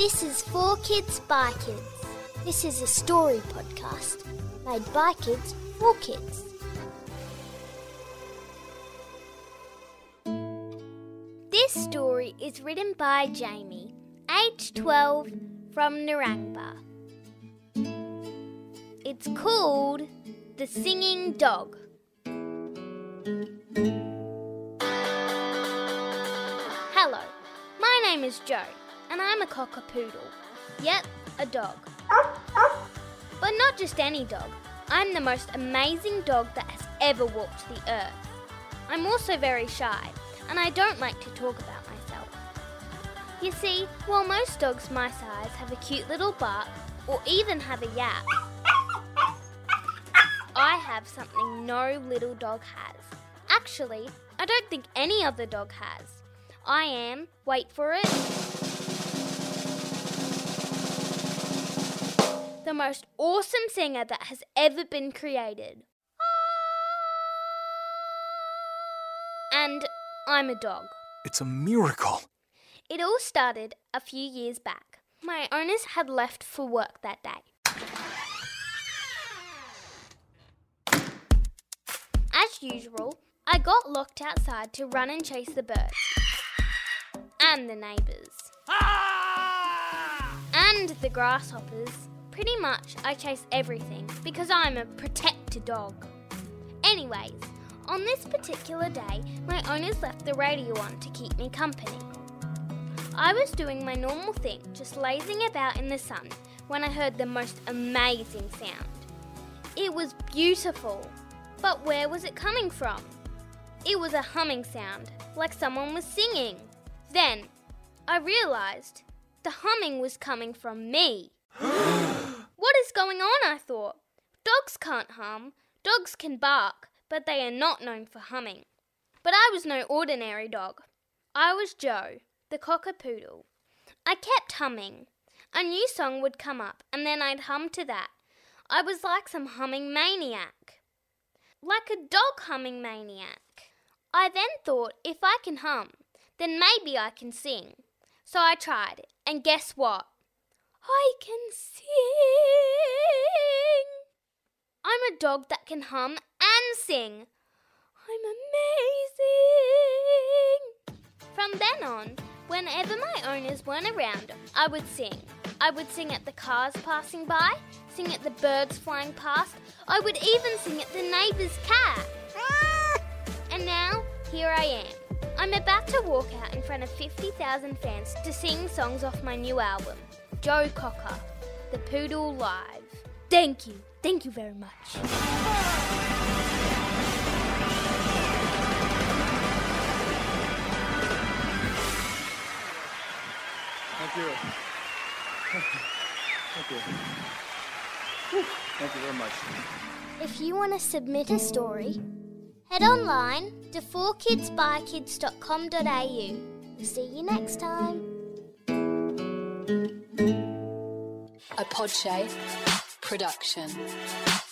This is For Kids by Kids. This is a story podcast made by kids for kids. This story is written by Jamie, age 12, from Narangba. It's called The Singing Dog. Hello, my name is Joe, and I'm a cock-a-poodle. Yep, a dog. But not just any dog. I'm the most amazing dog that has ever walked the earth. I'm also very shy, and I don't like to talk about myself. You see, while most dogs my size have a cute little bark or even have a yap, I have something no little dog has. Actually, I don't think any other dog has. I am, wait for it, the most awesome singer that has ever been created. And I'm a dog. It's a miracle. It all started a few years back. My owners had left for work that day. As usual, I got locked outside to run and chase the birds. And the neighbours. And the grasshoppers. Pretty much, I chase everything because I'm a protector dog. Anyways, on this particular day, my owners left the radio on to keep me company. I was doing my normal thing, just lazing about in the sun, when I heard the most amazing sound. It was beautiful, but where was it coming from? It was a humming sound, like someone was singing. Then, I realised the humming was coming from me. What is going on, I thought. Dogs can't hum. Dogs can bark, but they are not known for humming. But I was no ordinary dog. I was Joe, the cock-a-poodle. I kept humming. A new song would come up, and then I'd hum to that. I was like some humming maniac. Like a dog humming maniac. I then thought, if I can hum, then maybe I can sing. So I tried, and guess what? I can sing. I'm a dog that can hum and sing. I'm amazing. From then on, whenever my owners weren't around, I would sing. I would sing at the cars passing by, sing at the birds flying past. I would even sing at the neighbour's cat. And now, here I am. I'm about to walk out in front of 50,000 fans to sing songs off my new album. Joe Cocker, The Poodle Live. Thank you very much. Thank you. Thank you. Thank you very much. If you want to submit a story, head online to forkidsbykids.com.au. See you next time. A Podchaser production.